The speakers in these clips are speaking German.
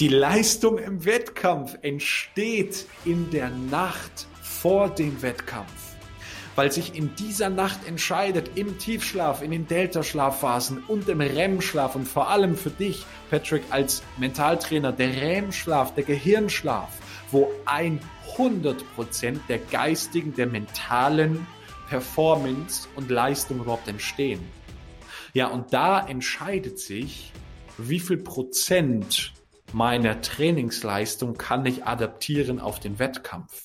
Die Leistung im Wettkampf entsteht in der Nacht vor dem Wettkampf, weil sich in dieser Nacht entscheidet, im Tiefschlaf, in den Delta-Schlafphasen und im REM-Schlaf und vor allem für dich, Patrick, als Mentaltrainer, der REM-Schlaf, der Gehirnschlaf, wo 100% der geistigen, der mentalen Performance und Leistung überhaupt entstehen. Ja, und da entscheidet sich, wie viel Prozent meiner Trainingsleistung kann ich adaptieren auf den Wettkampf.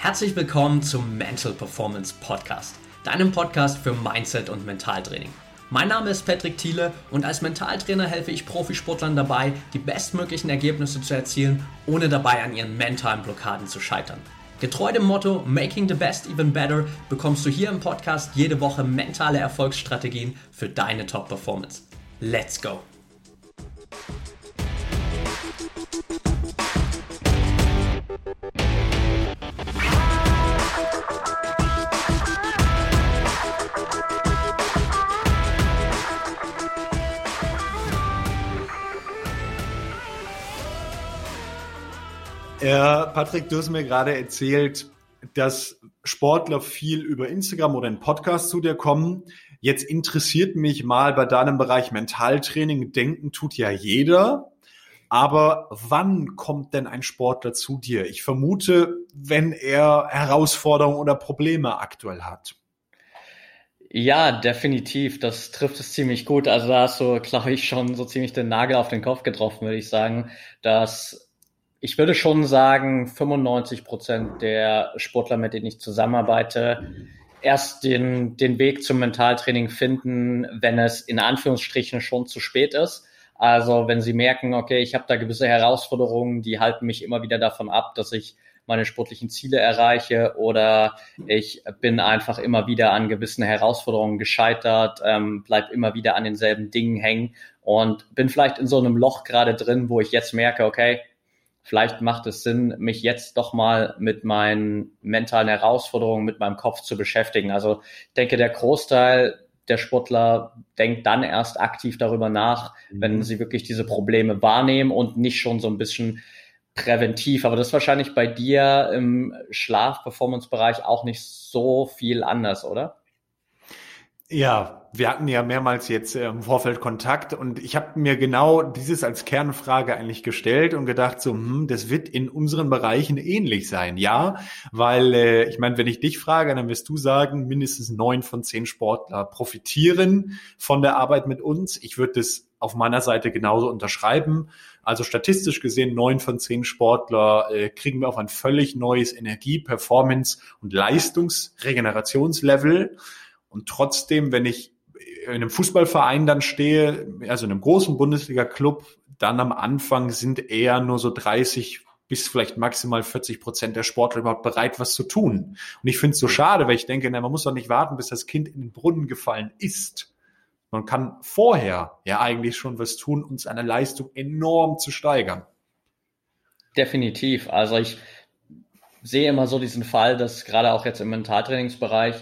Herzlich willkommen zum Mental Performance Podcast, deinem Podcast für Mindset und Mentaltraining. Mein Name ist Patrick Thiele und als Mentaltrainer helfe ich Profisportlern dabei, die bestmöglichen Ergebnisse zu erzielen, ohne dabei an ihren mentalen Blockaden zu scheitern. Getreu dem Motto Making the Best Even Better bekommst du hier im Podcast jede Woche mentale Erfolgsstrategien für deine Top-Performance. Let's go! Patrick, du hast mir gerade erzählt, dass Sportler viel über Instagram oder in Podcasts zu dir kommen. Jetzt interessiert mich mal bei deinem Bereich Mentaltraining. Denken tut ja jeder. Aber wann kommt denn ein Sportler zu dir? Ich vermute, wenn er Herausforderungen oder Probleme aktuell hat. Ja, definitiv. Das trifft es ziemlich gut. Also da hast du, glaube ich, schon so ziemlich den Nagel auf den Kopf getroffen, würde ich sagen, dass ich würde schon sagen, 95% der Sportler, mit denen ich zusammenarbeite, erst den Weg zum Mentaltraining finden, wenn es in Anführungsstrichen schon zu spät ist. Also wenn sie merken, okay, ich habe da gewisse Herausforderungen, die halten mich immer wieder davon ab, dass ich meine sportlichen Ziele erreiche oder ich bin einfach immer wieder an gewissen Herausforderungen gescheitert, bleib immer wieder an denselben Dingen hängen und bin vielleicht in so einem Loch gerade drin, wo ich jetzt merke, okay, vielleicht macht es Sinn, mich jetzt doch mal mit meinen mentalen Herausforderungen, mit meinem Kopf zu beschäftigen. Also ich denke, der Großteil der Sportler denkt dann erst aktiv darüber nach, wenn sie wirklich diese Probleme wahrnehmen und nicht schon so ein bisschen präventiv. Aber das ist wahrscheinlich bei dir im Schlaf-Performance-Bereich auch nicht so viel anders, oder? Ja, wir hatten ja mehrmals jetzt im Vorfeld Kontakt und ich habe mir genau dieses als Kernfrage eigentlich gestellt und gedacht so, das wird in unseren Bereichen ähnlich sein, ja, weil ich meine, wenn ich dich frage, dann wirst du sagen, mindestens 9 von 10 Sportler profitieren von der Arbeit mit uns. Ich würde das auf meiner Seite genauso unterschreiben. Also statistisch gesehen 9 von 10 Sportler kriegen wir auf ein völlig neues Energie-, Performance- und Leistungsregenerationslevel. Und trotzdem, wenn ich in einem Fußballverein dann stehe, also in einem großen Bundesliga-Club, dann am Anfang sind eher nur so 30 bis vielleicht maximal 40% der Sportler überhaupt bereit, was zu tun. Und ich finde es so schade, weil ich denke, man muss doch nicht warten, bis das Kind in den Brunnen gefallen ist. Man kann vorher ja eigentlich schon was tun, um seine Leistung enorm zu steigern. Definitiv. Also ich sehe immer so diesen Fall, dass gerade auch jetzt im Mentaltrainingsbereich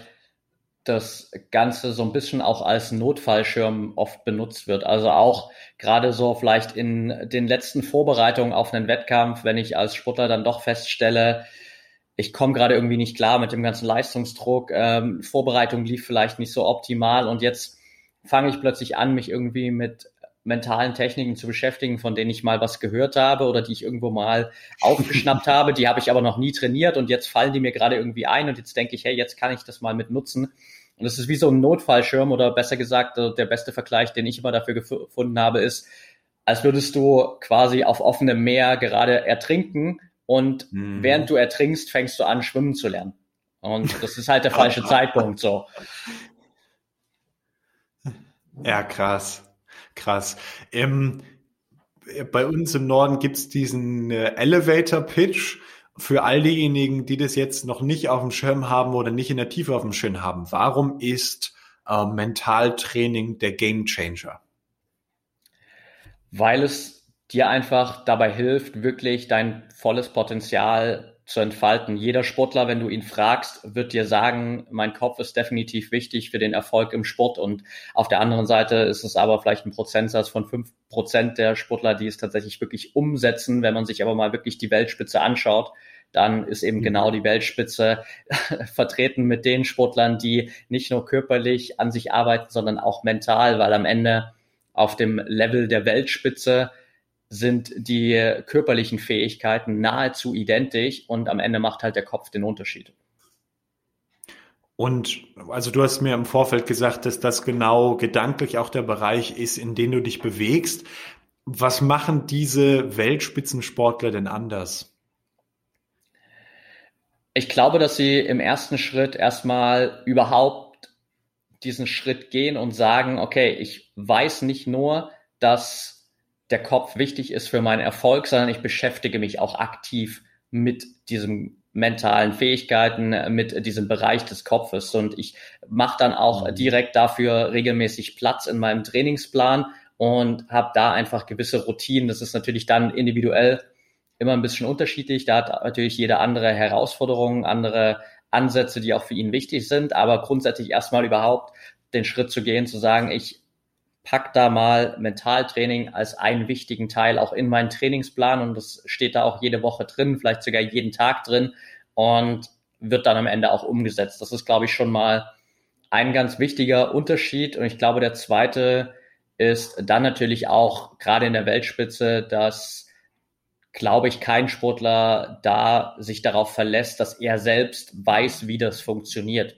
das Ganze so ein bisschen auch als Notfallschirm oft benutzt wird. Also auch gerade so vielleicht in den letzten Vorbereitungen auf einen Wettkampf, wenn ich als Sportler dann doch feststelle, ich komme gerade irgendwie nicht klar mit dem ganzen Leistungsdruck, Vorbereitung lief vielleicht nicht so optimal und jetzt fange ich plötzlich an, mich irgendwie mit mentalen Techniken zu beschäftigen, von denen ich mal was gehört habe oder die ich irgendwo mal aufgeschnappt habe, die habe ich aber noch nie trainiert und jetzt fallen die mir gerade irgendwie ein und jetzt denke ich, hey, jetzt kann ich das mal mit nutzen. Und das ist wie so ein Notfallschirm oder besser gesagt, der beste Vergleich, den ich immer dafür gefunden habe, ist, als würdest du quasi auf offenem Meer gerade ertrinken und während du ertrinkst, fängst du an, schwimmen zu lernen. Und das ist halt der falsche Zeitpunkt, so. Ja, krass. Bei uns im Norden gibt es diesen Elevator-Pitch für all diejenigen, die das jetzt noch nicht auf dem Schirm haben oder nicht in der Tiefe auf dem Schirm haben. Warum ist Mentaltraining der Game Changer? Weil es dir einfach dabei hilft, wirklich dein volles Potenzial zu entfalten. Jeder Sportler, wenn du ihn fragst, wird dir sagen, mein Kopf ist definitiv wichtig für den Erfolg im Sport, und auf der anderen Seite ist es aber vielleicht ein Prozentsatz von 5% der Sportler, die es tatsächlich wirklich umsetzen. Wenn man sich aber mal wirklich die Weltspitze anschaut, dann ist eben genau die Weltspitze vertreten mit den Sportlern, die nicht nur körperlich an sich arbeiten, sondern auch mental, weil am Ende auf dem Level der Weltspitze sind die körperlichen Fähigkeiten nahezu identisch, und am Ende macht halt der Kopf den Unterschied. Und also du hast mir im Vorfeld gesagt, dass das genau gedanklich auch der Bereich ist, in den du dich bewegst. Was machen diese Weltspitzensportler denn anders? Ich glaube, dass sie im ersten Schritt erstmal überhaupt diesen Schritt gehen und sagen, okay, ich weiß nicht nur, dass der Kopf wichtig ist für meinen Erfolg, sondern ich beschäftige mich auch aktiv mit diesen mentalen Fähigkeiten, mit diesem Bereich des Kopfes. Und ich mache dann auch direkt dafür regelmäßig Platz in meinem Trainingsplan und habe da einfach gewisse Routinen. Das ist natürlich dann individuell immer ein bisschen unterschiedlich. Da hat natürlich jeder andere Herausforderungen, andere Ansätze, die auch für ihn wichtig sind. Aber grundsätzlich erstmal überhaupt den Schritt zu gehen, zu sagen, ich pack da mal Mentaltraining als einen wichtigen Teil auch in meinen Trainingsplan, und das steht da auch jede Woche drin, vielleicht sogar jeden Tag drin, und wird dann am Ende auch umgesetzt. Das ist, glaube ich, schon mal ein ganz wichtiger Unterschied, und ich glaube, der zweite ist dann natürlich auch gerade in der Weltspitze, dass, glaube ich, kein Sportler da sich darauf verlässt, dass er selbst weiß, wie das funktioniert,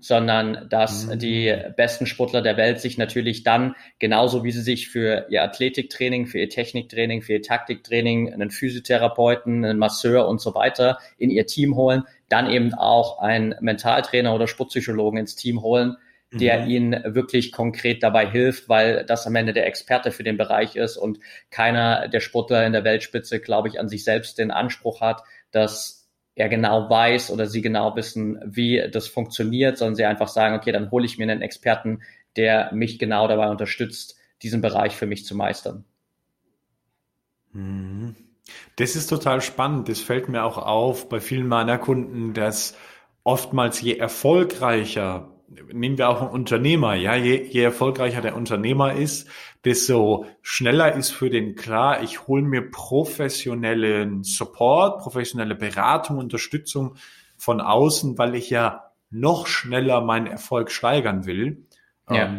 sondern dass die besten Sportler der Welt sich natürlich dann, genauso wie sie sich für ihr Athletiktraining, für ihr Techniktraining, für ihr Taktiktraining einen Physiotherapeuten, einen Masseur und so weiter in ihr Team holen, dann eben auch einen Mentaltrainer oder Sportpsychologen ins Team holen, der ihnen wirklich konkret dabei hilft, weil das am Ende der Experte für den Bereich ist und keiner der Sportler in der Weltspitze, glaube ich, an sich selbst den Anspruch hat, dass er genau weiß oder sie genau wissen, wie das funktioniert, sondern sie einfach sagen, okay, dann hole ich mir einen Experten, der mich genau dabei unterstützt, diesen Bereich für mich zu meistern. Das ist total spannend. Das fällt mir auch auf bei vielen meiner Kunden, dass oftmals je erfolgreicher, nehmen wir auch einen Unternehmer, ja, je erfolgreicher der Unternehmer ist, desto schneller ist für den klar, ich hole mir professionellen Support, professionelle Beratung, Unterstützung von außen, weil ich ja noch schneller meinen Erfolg steigern will. Ja.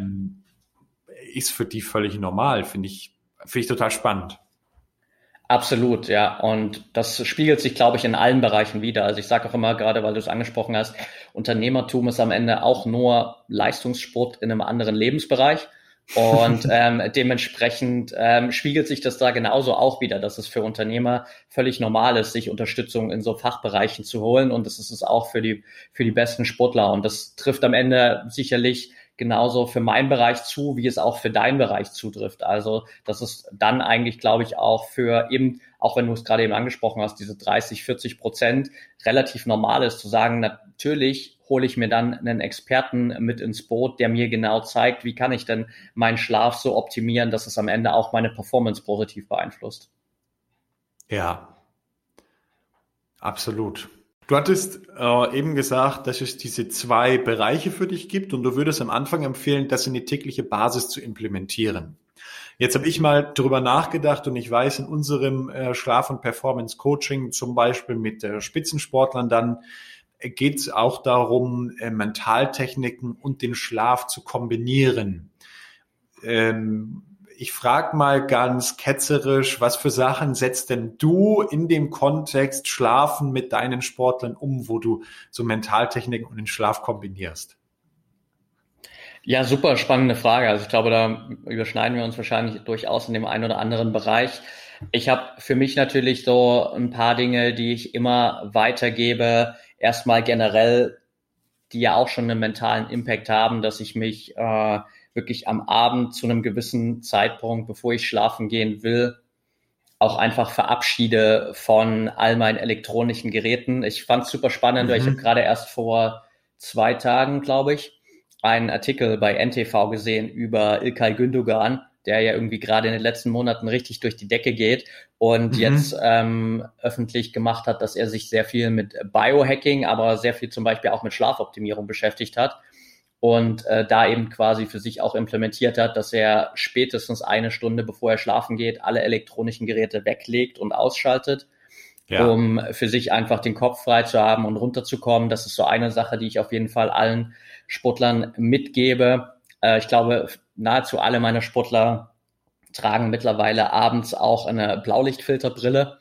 Ist für die völlig normal, finde ich total spannend. Absolut, ja. Und das spiegelt sich, glaube ich, in allen Bereichen wider. Also ich sage auch immer, gerade weil du es angesprochen hast, Unternehmertum ist am Ende auch nur Leistungssport in einem anderen Lebensbereich. Und dementsprechend spiegelt sich das da genauso auch wieder, dass es für Unternehmer völlig normal ist, sich Unterstützung in so Fachbereichen zu holen. Und das ist es auch für die besten Sportler. Und das trifft am Ende sicherlich genauso für meinen Bereich zu, wie es auch für deinen Bereich zutrifft. Also das ist dann eigentlich, glaube ich, auch für eben, auch wenn du es gerade eben angesprochen hast, diese 30-40% relativ normal ist, zu sagen, natürlich hole ich mir dann einen Experten mit ins Boot, der mir genau zeigt, wie kann ich denn meinen Schlaf so optimieren, dass es am Ende auch meine Performance positiv beeinflusst. Ja, absolut. Du hattest eben gesagt, dass es diese zwei Bereiche für dich gibt und du würdest am Anfang empfehlen, das in die tägliche Basis zu implementieren. Jetzt habe ich mal drüber nachgedacht und ich weiß, in unserem Schlaf- und Performance-Coaching, zum Beispiel mit Spitzensportlern, dann geht es auch darum, Mentaltechniken und den Schlaf zu kombinieren. Ich frage mal ganz ketzerisch, was für Sachen setzt denn du in dem Kontext Schlafen mit deinen Sportlern um, wo du so Mentaltechniken und den Schlaf kombinierst? Ja, super spannende Frage. Also ich glaube, da überschneiden wir uns wahrscheinlich durchaus in dem einen oder anderen Bereich. Ich habe für mich natürlich so ein paar Dinge, die ich immer weitergebe. Erstmal generell, die ja auch schon einen mentalen Impact haben, dass ich mich wirklich am Abend zu einem gewissen Zeitpunkt, bevor ich schlafen gehen will, auch einfach verabschiede von all meinen elektronischen Geräten. Ich fand es super spannend, weil ich habe gerade erst vor 2 Tagen, glaube ich, einen Artikel bei NTV gesehen über Ilkay Gündoğan, der ja irgendwie gerade in den letzten Monaten richtig durch die Decke geht und jetzt öffentlich gemacht hat, dass er sich sehr viel mit Biohacking, aber sehr viel zum Beispiel auch mit Schlafoptimierung beschäftigt hat und da eben quasi für sich auch implementiert hat, dass er spätestens eine Stunde, bevor er schlafen geht, alle elektronischen Geräte weglegt und ausschaltet, um für sich einfach den Kopf frei zu haben und runterzukommen. Das ist so eine Sache, die ich auf jeden Fall allen Sportlern mitgebe. Ich glaube, nahezu alle meine Sportler tragen mittlerweile abends auch eine Blaulichtfilterbrille.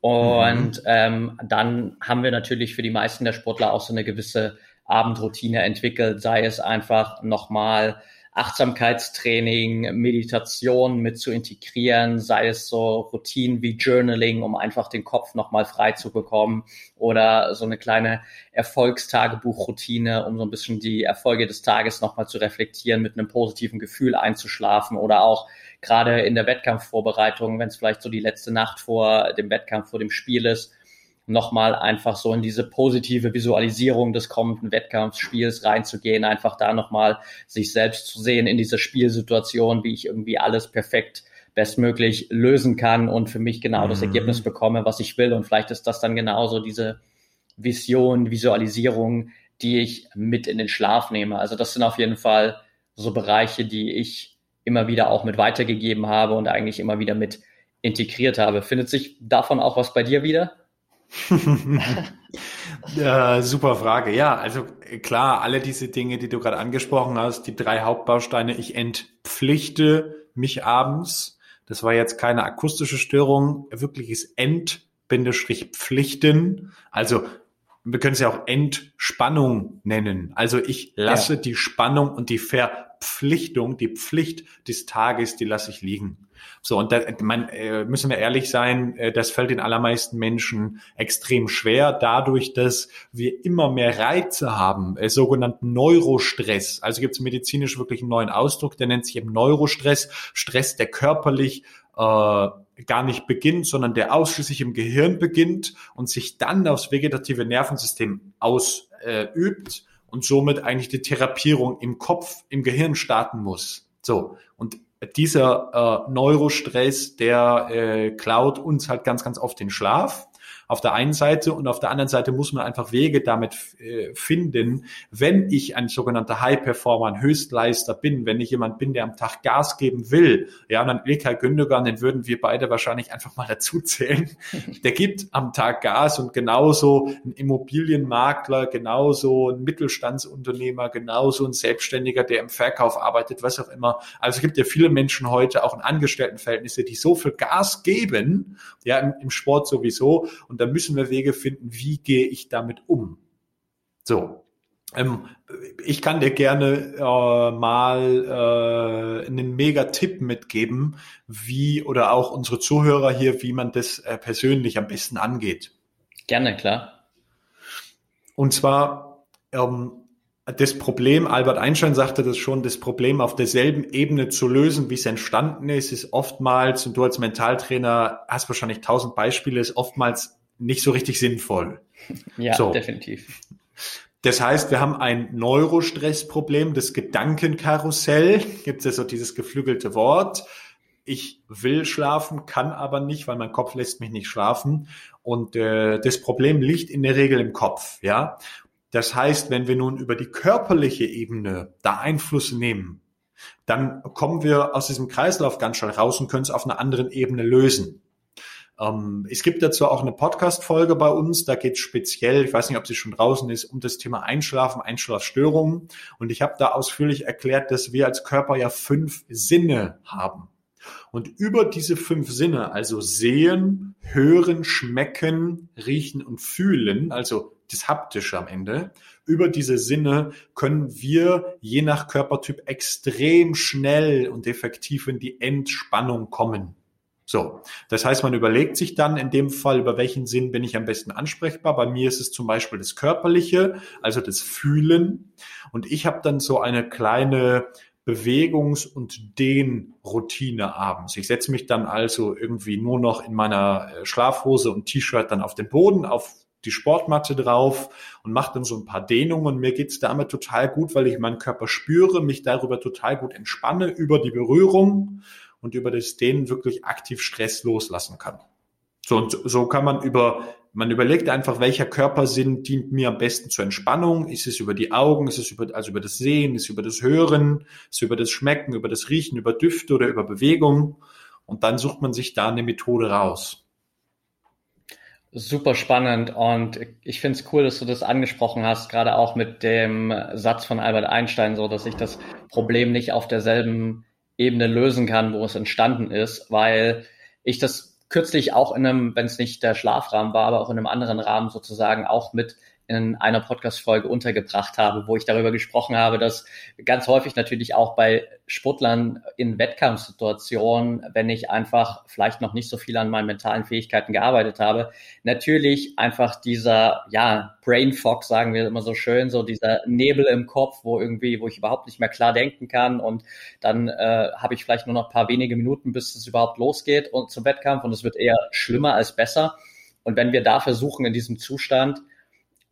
Und dann haben wir natürlich für die meisten der Sportler auch so eine gewisse Abendroutine entwickelt, sei es einfach nochmal Achtsamkeitstraining, Meditation mit zu integrieren, sei es so Routinen wie Journaling, um einfach den Kopf nochmal frei zu bekommen, oder so eine kleine Erfolgstagebuchroutine, um so ein bisschen die Erfolge des Tages nochmal zu reflektieren, mit einem positiven Gefühl einzuschlafen, oder auch gerade in der Wettkampfvorbereitung, wenn es vielleicht so die letzte Nacht vor dem Wettkampf, vor dem Spiel ist, nochmal einfach so in diese positive Visualisierung des kommenden Wettkampfspiels reinzugehen, einfach da nochmal sich selbst zu sehen in dieser Spielsituation, wie ich irgendwie alles perfekt bestmöglich lösen kann und für mich genau das Ergebnis bekomme, was ich will. Und vielleicht ist das dann genauso diese Vision, Visualisierung, die ich mit in den Schlaf nehme. Also das sind auf jeden Fall so Bereiche, die ich immer wieder auch mit weitergegeben habe und eigentlich immer wieder mit integriert habe. Findet sich davon auch was bei dir wieder? Super Frage. Ja, also klar, alle diese Dinge, die du gerade angesprochen hast, die drei Hauptbausteine, ich entpflichte mich abends, das war jetzt keine akustische Störung, wirkliches Ent-Pflichten, also wir können es ja auch Entspannung nennen, also ich lasse die Spannung und die Verpflichtung, die Pflicht des Tages, die lasse ich liegen. So, und da, müssen wir ehrlich sein, das fällt den allermeisten Menschen extrem schwer, dadurch, dass wir immer mehr Reize haben, sogenannten Neurostress. Also gibt es medizinisch wirklich einen neuen Ausdruck, der nennt sich eben Neurostress, Stress, der körperlich gar nicht beginnt, sondern der ausschließlich im Gehirn beginnt und sich dann aufs vegetative Nervensystem ausübt und somit eigentlich die Therapierung im Kopf, im Gehirn starten muss. So, und dieser Neurostress, der klaut uns halt ganz, ganz oft den Schlaf auf der einen Seite, und auf der anderen Seite muss man einfach Wege damit finden, wenn ich ein sogenannter High-Performer, ein Höchstleister bin, wenn ich jemand bin, der am Tag Gas geben will, ja, und dann Ilkay Gündoğan, den würden wir beide wahrscheinlich einfach mal dazu zählen, der gibt am Tag Gas, und genauso ein Immobilienmakler, genauso ein Mittelstandsunternehmer, genauso ein Selbstständiger, der im Verkauf arbeitet, was auch immer. Also es gibt ja viele Menschen heute, auch in Angestelltenverhältnissen, die so viel Gas geben, ja, im Sport sowieso, und da müssen wir Wege finden, wie gehe ich damit um? So, ich kann dir gerne mal einen Mega-Tipp mitgeben, wie, oder auch unsere Zuhörer hier, wie man das persönlich am besten angeht. Gerne, klar. Und zwar das Problem, Albert Einstein sagte das schon, das Problem auf derselben Ebene zu lösen, wie es entstanden ist, ist oftmals, und du als Mentaltrainer hast wahrscheinlich 1000 Beispiele, ist oftmals nicht so richtig sinnvoll. Ja, so. Definitiv. Das heißt, wir haben ein Neurostressproblem, das Gedankenkarussell, gibt es ja so dieses geflügelte Wort. Ich will schlafen, kann aber nicht, weil mein Kopf lässt mich nicht schlafen. Und das Problem liegt in der Regel im Kopf. Ja, das heißt, wenn wir nun über die körperliche Ebene da Einfluss nehmen, dann kommen wir aus diesem Kreislauf ganz schnell raus und können es auf einer anderen Ebene lösen. Es gibt dazu auch eine Podcast-Folge bei uns, da geht es speziell, ich weiß nicht, ob sie schon draußen ist, um das Thema Einschlafen, Einschlafstörungen, und ich habe da ausführlich erklärt, dass wir als Körper ja 5 Sinne haben, und über diese 5 Sinne, also sehen, hören, schmecken, riechen und fühlen, also das Haptische am Ende, über diese Sinne können wir je nach Körpertyp extrem schnell und effektiv in die Entspannung kommen. So, das heißt, man überlegt sich dann in dem Fall, über welchen Sinn bin ich am besten ansprechbar. Bei mir ist es zum Beispiel das Körperliche, also das Fühlen. Und ich habe dann so eine kleine Bewegungs- und Dehnroutine abends. Ich setze mich dann also irgendwie nur noch in meiner Schlafhose und T-Shirt dann auf den Boden, auf die Sportmatte drauf und mache dann so ein paar Dehnungen. Mir geht's damit total gut, weil ich meinen Körper spüre, mich darüber total gut entspanne, über die Berührung und über das Dehnen wirklich aktiv Stress loslassen kann. So, und so kann man man überlegt einfach, welcher Körpersinn dient mir am besten zur Entspannung. Ist es über die Augen, ist es über das Sehen, ist es über das Hören, ist es über das Schmecken, über das Riechen, über Düfte oder über Bewegung. Und dann sucht man sich da eine Methode raus. Super spannend, und ich finde es cool, dass du das angesprochen hast, gerade auch mit dem Satz von Albert Einstein, so dass ich das Problem nicht auf derselben Ebene lösen kann, wo es entstanden ist, weil ich das kürzlich auch in einem, wenn es nicht der Schlafrahmen war, aber auch in einem anderen Rahmen sozusagen auch mit in einer Podcast-Folge untergebracht habe, wo ich darüber gesprochen habe, dass ganz häufig natürlich auch bei Sportlern in Wettkampfsituationen, wenn ich einfach vielleicht noch nicht so viel an meinen mentalen Fähigkeiten gearbeitet habe, natürlich einfach dieser, Brain Fog, sagen wir immer so schön, so dieser Nebel im Kopf, wo ich überhaupt nicht mehr klar denken kann, und dann habe ich vielleicht nur noch ein paar wenige Minuten, bis es überhaupt losgeht und zum Wettkampf, und es wird eher schlimmer als besser. Und wenn wir da versuchen, in diesem Zustand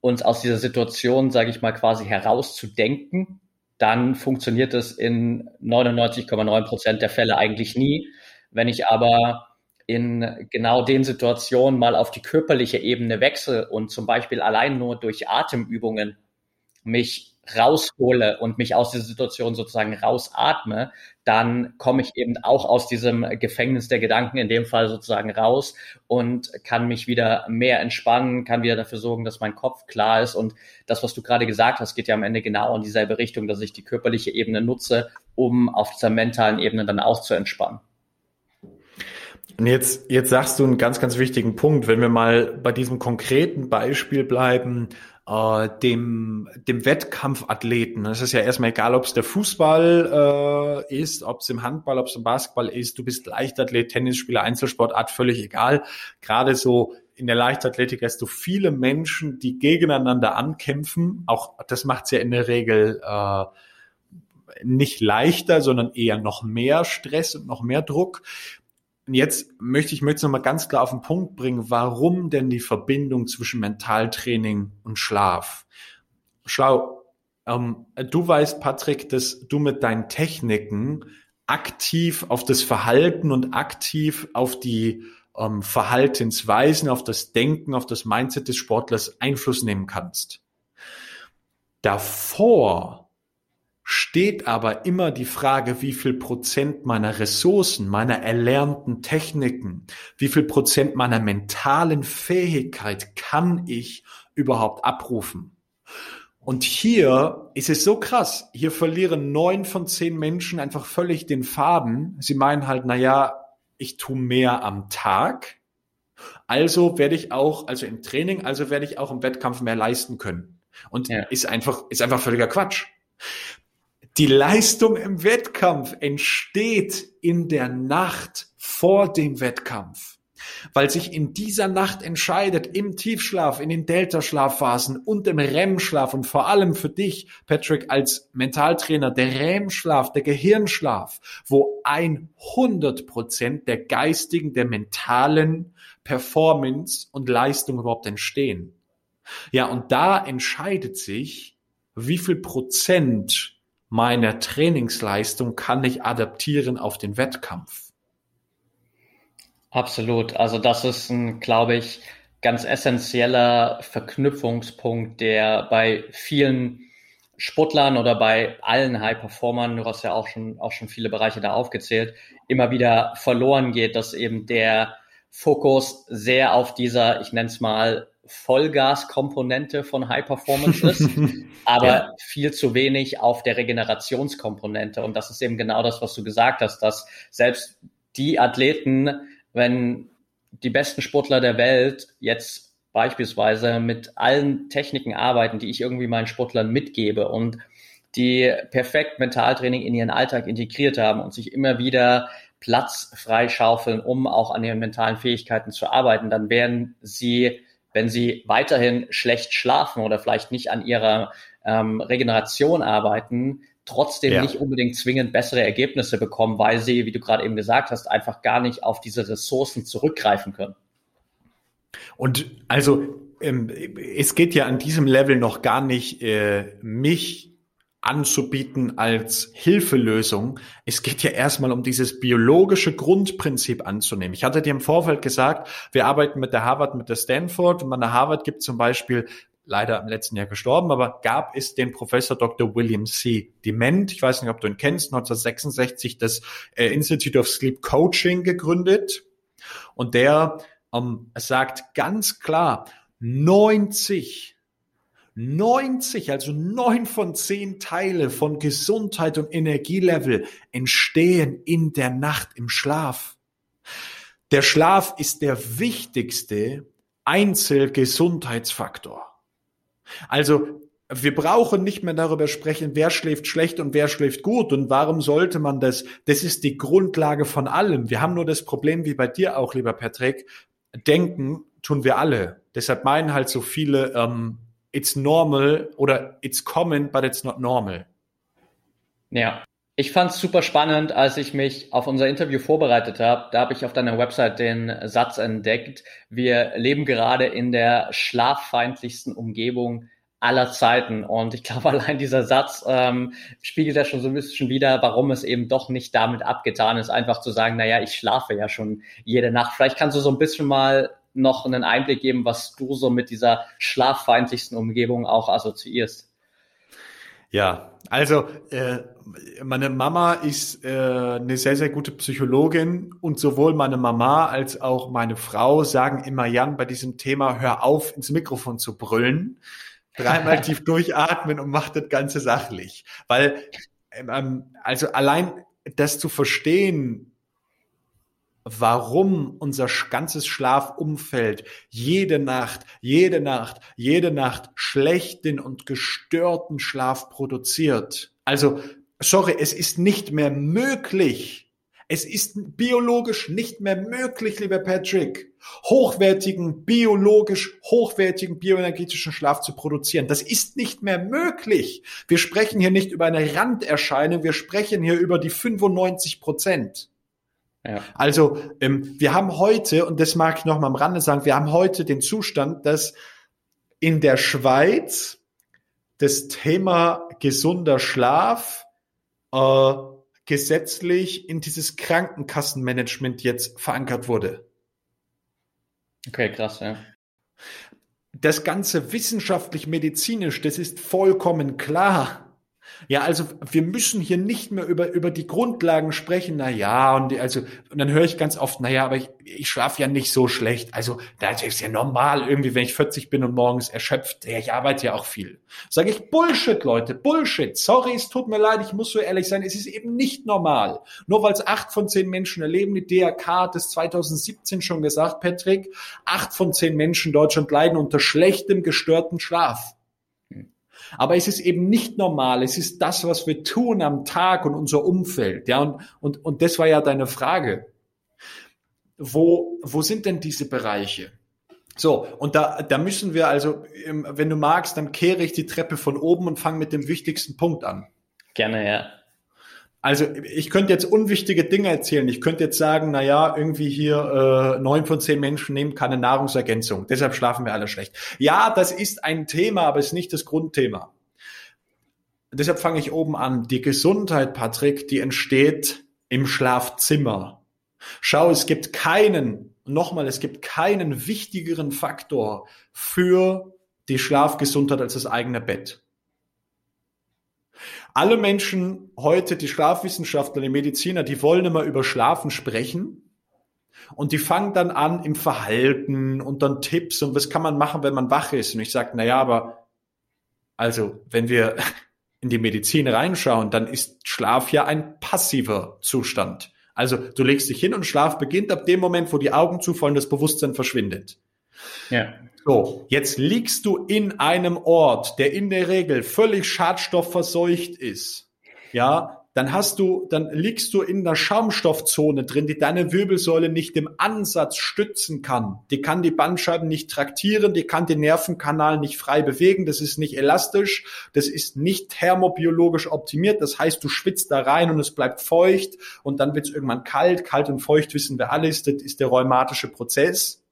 uns aus dieser Situation, sage ich mal, quasi herauszudenken, dann funktioniert das in 99,9% der Fälle eigentlich nie. Wenn ich aber in genau den Situationen mal auf die körperliche Ebene wechsle und zum Beispiel allein nur durch Atemübungen mich raushole und mich aus dieser Situation sozusagen rausatme, dann komme ich eben auch aus diesem Gefängnis der Gedanken in dem Fall sozusagen raus und kann mich wieder mehr entspannen, kann wieder dafür sorgen, dass mein Kopf klar ist. Und das, was du gerade gesagt hast, geht ja am Ende genau in dieselbe Richtung, dass ich die körperliche Ebene nutze, um auf dieser mentalen Ebene dann auch zu entspannen. Und jetzt sagst du einen ganz, ganz wichtigen Punkt, wenn wir mal bei diesem konkreten Beispiel bleiben, dem Wettkampfathleten. Das ist ja erstmal egal, ob es der Fußball ist, ob es im Handball, ob es im Basketball ist. Du bist Leichtathlet, Tennisspieler, Einzelsportart, völlig egal. Gerade so in der Leichtathletik hast du viele Menschen, die gegeneinander ankämpfen. Auch das macht's ja in der Regel nicht leichter, sondern eher noch mehr Stress und noch mehr Druck. Und jetzt möchte ich nochmal ganz klar auf den Punkt bringen, warum denn die Verbindung zwischen Mentaltraining und Schlaf? Schau, du weißt, Patrick, dass du mit deinen Techniken aktiv auf das Verhalten und aktiv auf die Verhaltensweisen, auf das Denken, auf das Mindset des Sportlers Einfluss nehmen kannst. Davor steht aber immer die Frage, wie viel Prozent meiner Ressourcen, meiner erlernten Techniken, wie viel Prozent meiner mentalen Fähigkeit kann ich überhaupt abrufen? Und hier ist es so krass, hier verlieren 9 von 10 Menschen einfach völlig den Faden. Sie meinen halt, ich tue mehr am Tag, also werde ich auch, also im Training, also werde ich auch im Wettkampf mehr leisten können. Und ist einfach völliger Quatsch. Die Leistung im Wettkampf entsteht in der Nacht vor dem Wettkampf, weil sich in dieser Nacht entscheidet, im Tiefschlaf, in den Delta-Schlafphasen und im REM-Schlaf und vor allem für dich, Patrick, als Mentaltrainer, der REM-Schlaf, der Gehirnschlaf, wo 100% der geistigen, der mentalen Performance und Leistung überhaupt entstehen. Ja, und da entscheidet sich, wie viel Prozent meiner Trainingsleistung kann ich adaptieren auf den Wettkampf. Absolut. Also das ist ein, glaube ich, ganz essentieller Verknüpfungspunkt, der bei vielen Sportlern oder bei allen High-Performern, du hast ja auch schon viele Bereiche da aufgezählt, immer wieder verloren geht, dass eben der Fokus sehr auf dieser, ich nenne es mal, Vollgas-Komponente von High Performance ist, aber viel zu wenig auf der Regenerationskomponente. Und das ist eben genau das, was du gesagt hast, dass selbst die Athleten, wenn die besten Sportler der Welt jetzt beispielsweise mit allen Techniken arbeiten, die ich irgendwie meinen Sportlern mitgebe und die perfekt Mentaltraining in ihren Alltag integriert haben und sich immer wieder Platz freischaufeln, um auch an ihren mentalen Fähigkeiten zu arbeiten, dann werden sie, wenn sie weiterhin schlecht schlafen oder vielleicht nicht an ihrer Regeneration arbeiten, trotzdem nicht unbedingt zwingend bessere Ergebnisse bekommen, weil sie, wie du gerade eben gesagt hast, einfach gar nicht auf diese Ressourcen zurückgreifen können. Und also es geht ja an diesem Level noch gar nicht, mich anzubieten als Hilfelösung. Es geht ja erstmal um dieses biologische Grundprinzip anzunehmen. Ich hatte dir im Vorfeld gesagt, wir arbeiten mit der Harvard, mit der Stanford, und an der Harvard gibt zum Beispiel, leider im letzten Jahr gestorben, aber gab es den Professor Dr. William C. Dement, ich weiß nicht, ob du ihn kennst, 1966 das Institute of Sleep Coaching gegründet, und der sagt ganz klar, 90, also 9 von 10 Teile von Gesundheit und Energielevel entstehen in der Nacht im Schlaf. Der Schlaf ist der wichtigste Einzelgesundheitsfaktor. Also wir brauchen nicht mehr darüber sprechen, wer schläft schlecht und wer schläft gut und warum sollte man das. Das ist die Grundlage von allem. Wir haben nur das Problem, wie bei dir auch, lieber Patrick, denken tun wir alle. Deshalb meinen halt so viele, it's normal oder it's common, but it's not normal. Ja, ich fand es super spannend, als ich mich auf unser Interview vorbereitet habe. Da habe ich auf deiner Website den Satz entdeckt, wir leben gerade in der schlaffeindlichsten Umgebung aller Zeiten. Und ich glaube, allein dieser Satz spiegelt ja schon so ein bisschen wider, warum es eben doch nicht damit abgetan ist, einfach zu sagen, naja, ich schlafe ja schon jede Nacht. Vielleicht kannst du so ein bisschen mal noch einen Einblick geben, was du so mit dieser schlaffeindlichsten Umgebung auch assoziierst. Ja, also meine Mama ist eine sehr, sehr gute Psychologin, und sowohl meine Mama als auch meine Frau sagen immer, Jan, bei diesem Thema, hör auf, ins Mikrofon zu brüllen, dreimal tief durchatmen und mach das Ganze sachlich. Weil, also allein das zu verstehen, warum unser ganzes Schlafumfeld jede Nacht schlechten und gestörten Schlaf produziert. Also, sorry, es ist nicht mehr möglich. Es ist biologisch nicht mehr möglich, lieber Patrick, biologisch hochwertigen bioenergetischen Schlaf zu produzieren. Das ist nicht mehr möglich. Wir sprechen hier nicht über eine Randerscheinung, wir sprechen hier über die 95%. Ja. Also wir haben heute, und das mag ich noch mal am Rande sagen, wir haben heute den Zustand, dass in der Schweiz das Thema gesunder Schlaf gesetzlich in dieses Krankenkassenmanagement jetzt verankert wurde. Okay, krass, ja. Das Ganze wissenschaftlich-medizinisch, das ist vollkommen klar. Ja, also wir müssen hier nicht mehr über die Grundlagen sprechen. Na ja, und dann höre ich ganz oft, na ja, aber ich schlafe ja nicht so schlecht. Also da ist es ja normal irgendwie, wenn ich 40 bin und morgens erschöpft. Ja, ich arbeite ja auch viel. Sage ich Bullshit, Leute, Bullshit. Sorry, es tut mir leid, ich muss so ehrlich sein. Es ist eben nicht normal. Nur weil es 8 von 10 Menschen erleben, die DRK hat es 2017 schon gesagt, Patrick, 8 von 10 Menschen in Deutschland leiden unter schlechtem, gestörtem Schlaf. Aber es ist eben nicht normal. Es ist das, was wir tun am Tag und unser Umfeld. Ja, und das war ja deine Frage. Wo sind denn diese Bereiche? So, und da müssen wir also, wenn du magst, dann kehre ich die Treppe von oben und fange mit dem wichtigsten Punkt an. Gerne, ja. Also ich könnte jetzt unwichtige Dinge erzählen. Ich könnte jetzt sagen, na ja, irgendwie hier 9 von 10 Menschen nehmen keine Nahrungsergänzung. Deshalb schlafen wir alle schlecht. Ja, das ist ein Thema, aber es ist nicht das Grundthema. Deshalb fange ich oben an. Die Gesundheit, Patrick, die entsteht im Schlafzimmer. Schau, es gibt keinen wichtigeren Faktor für die Schlafgesundheit als das eigene Bett. Alle Menschen heute, die Schlafwissenschaftler, die Mediziner, die wollen immer über Schlafen sprechen und die fangen dann an im Verhalten und dann Tipps und was kann man machen, wenn man wach ist. Und ich sage, naja, aber also wenn wir in die Medizin reinschauen, dann ist Schlaf ja ein passiver Zustand. Also du legst dich hin und Schlaf beginnt ab dem Moment, wo die Augen zufallen, das Bewusstsein verschwindet. Ja. So, jetzt liegst du in einem Ort, der in der Regel völlig schadstoffverseucht ist. Ja, dann liegst du in einer Schaumstoffzone drin, die deine Wirbelsäule nicht im Ansatz stützen kann. Die kann die Bandscheiben nicht traktieren, die kann den Nervenkanal nicht frei bewegen, das ist nicht elastisch, das ist nicht thermobiologisch optimiert, das heißt, du schwitzt da rein und es bleibt feucht und dann wird es irgendwann kalt. Kalt und feucht wissen wir alles, das ist der rheumatische Prozess.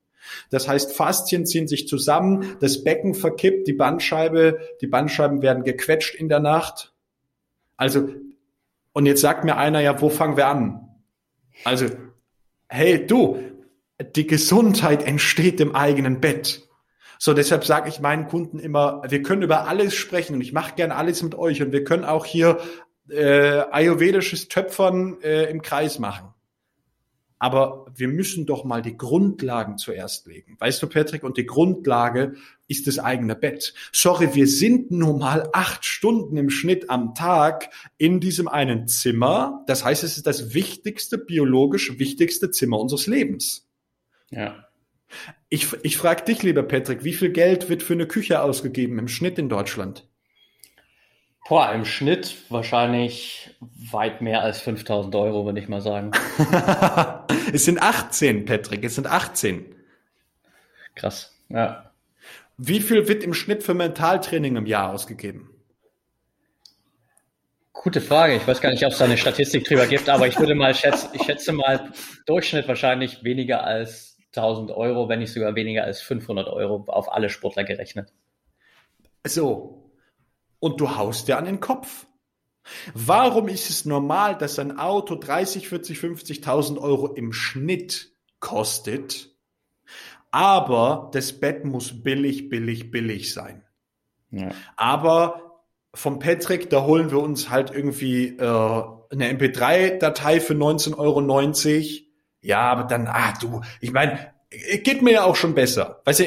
Das heißt, Faszien ziehen sich zusammen, das Becken verkippt, die Bandscheiben werden gequetscht in der Nacht. Also, und jetzt sagt mir einer, ja, wo fangen wir an? Also, hey, du, die Gesundheit entsteht im eigenen Bett. So, deshalb sage ich meinen Kunden immer, wir können über alles sprechen und ich mache gerne alles mit euch und wir können auch hier ayurvedisches Töpfern im Kreis machen. Aber wir müssen doch mal die Grundlagen zuerst legen. Weißt du, Patrick, und die Grundlage ist das eigene Bett. Sorry, wir sind nun mal 8 Stunden im Schnitt am Tag in diesem einen Zimmer. Das heißt, es ist das wichtigste, biologisch wichtigste Zimmer unseres Lebens. Ja. Ich frage dich, lieber Patrick, wie viel Geld wird für eine Küche ausgegeben im Schnitt in Deutschland? Boah, im Schnitt wahrscheinlich weit mehr als 5.000 Euro, würde ich mal sagen. Es sind 18, Patrick, es sind 18. Krass, ja. Wie viel wird im Schnitt für Mentaltraining im Jahr ausgegeben? Gute Frage. Ich weiß gar nicht, ob es da eine Statistik drüber gibt, aber ich würde mal schätze mal Durchschnitt wahrscheinlich weniger als 1.000 Euro, wenn nicht sogar weniger als 500 Euro auf alle Sportler gerechnet. So. Und du haust dir an den Kopf. Warum ist es normal, dass ein Auto 30, 40, 50.000 Euro im Schnitt kostet, aber das Bett muss billig, billig, billig sein? Ja. Aber vom Patrick, da holen wir uns halt irgendwie eine MP3-Datei für 19,90 €. Ja, aber dann, ich meine... Geht mir ja auch schon besser. Weißt du,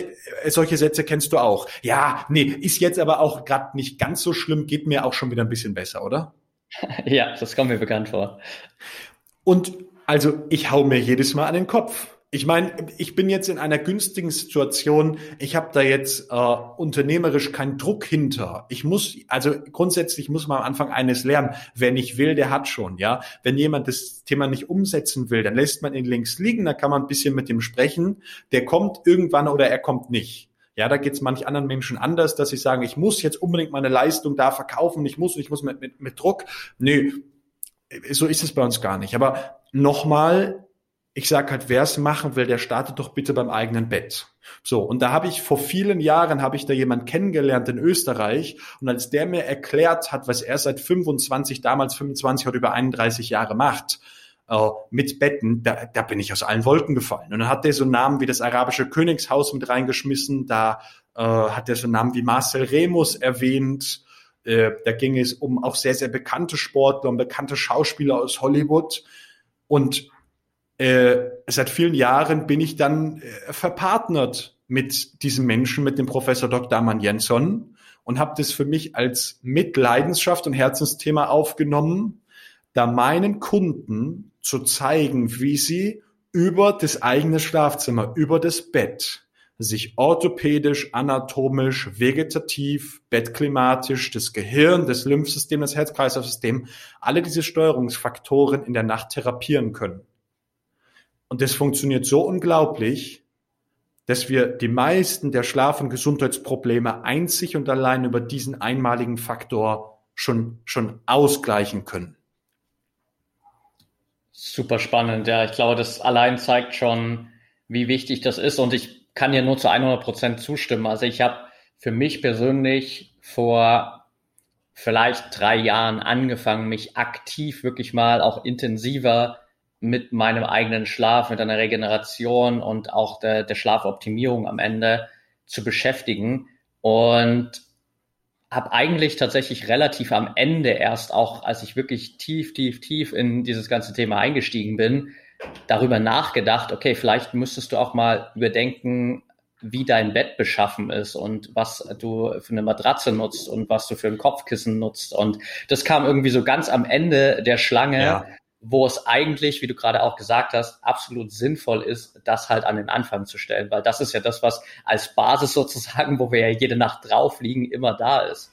solche Sätze kennst du auch. Ja, nee, ist jetzt aber auch gerade nicht ganz so schlimm, geht mir auch schon wieder ein bisschen besser, oder? Ja, das kommt mir bekannt vor. Und also ich hau mir jedes Mal an den Kopf. Ich meine, ich bin jetzt in einer günstigen Situation. Ich habe da jetzt unternehmerisch keinen Druck hinter. Grundsätzlich muss man am Anfang eines lernen. Wer nicht will, der hat schon, ja. Wenn jemand das Thema nicht umsetzen will, dann lässt man ihn links liegen. Da kann man ein bisschen mit dem sprechen. Der kommt irgendwann oder er kommt nicht. Ja, da geht es manch anderen Menschen anders, dass sie sagen, ich muss jetzt unbedingt meine Leistung da verkaufen. Ich muss mit Druck. Nö, so ist es bei uns gar nicht. Aber nochmal, ich sage halt, wer es machen will, der startet doch bitte beim eigenen Bett. So, und da vor vielen Jahren habe ich da jemanden kennengelernt in Österreich. Und als der mir erklärt hat, was er seit 25, heute über 31 Jahre macht, mit Betten, da bin ich aus allen Wolken gefallen. Und dann hat der so Namen wie das arabische Königshaus mit reingeschmissen. Da hat der so Namen wie Marcel Remus erwähnt. Da ging es um auch sehr, sehr bekannte Sportler und bekannte Schauspieler aus Hollywood. Und seit vielen Jahren bin ich dann verpartnert mit diesem Menschen, mit dem Professor Dr. Amann Jenson, und habe das für mich als Mitleidenschaft und Herzensthema aufgenommen, da meinen Kunden zu zeigen, wie sie über das eigene Schlafzimmer, über das Bett, sich orthopädisch, anatomisch, vegetativ, bettklimatisch, das Gehirn, das Lymphsystem, das Herz-Kreislauf-System, alle diese Steuerungsfaktoren in der Nacht therapieren können. Und das funktioniert so unglaublich, dass wir die meisten der Schlaf- und Gesundheitsprobleme einzig und allein über diesen einmaligen Faktor schon ausgleichen können. Super spannend, ja. Ich glaube, das allein zeigt schon, wie wichtig das ist. Und ich kann dir nur zu 100% zustimmen. Also ich habe für mich persönlich vor vielleicht 3 Jahren angefangen, mich aktiv wirklich mal auch intensiver mit meinem eigenen Schlaf, mit einer Regeneration und auch der Schlafoptimierung am Ende zu beschäftigen, und habe eigentlich tatsächlich relativ am Ende erst, auch als ich wirklich tief in dieses ganze Thema eingestiegen bin, darüber nachgedacht, okay, vielleicht müsstest du auch mal überdenken, wie dein Bett beschaffen ist und was du für eine Matratze nutzt und was du für ein Kopfkissen nutzt, und das kam irgendwie so ganz am Ende der Schlange, ja. Wo es eigentlich, wie du gerade auch gesagt hast, absolut sinnvoll ist, das halt an den Anfang zu stellen, weil das ist ja das, was als Basis sozusagen, wo wir ja jede Nacht drauf liegen, immer da ist.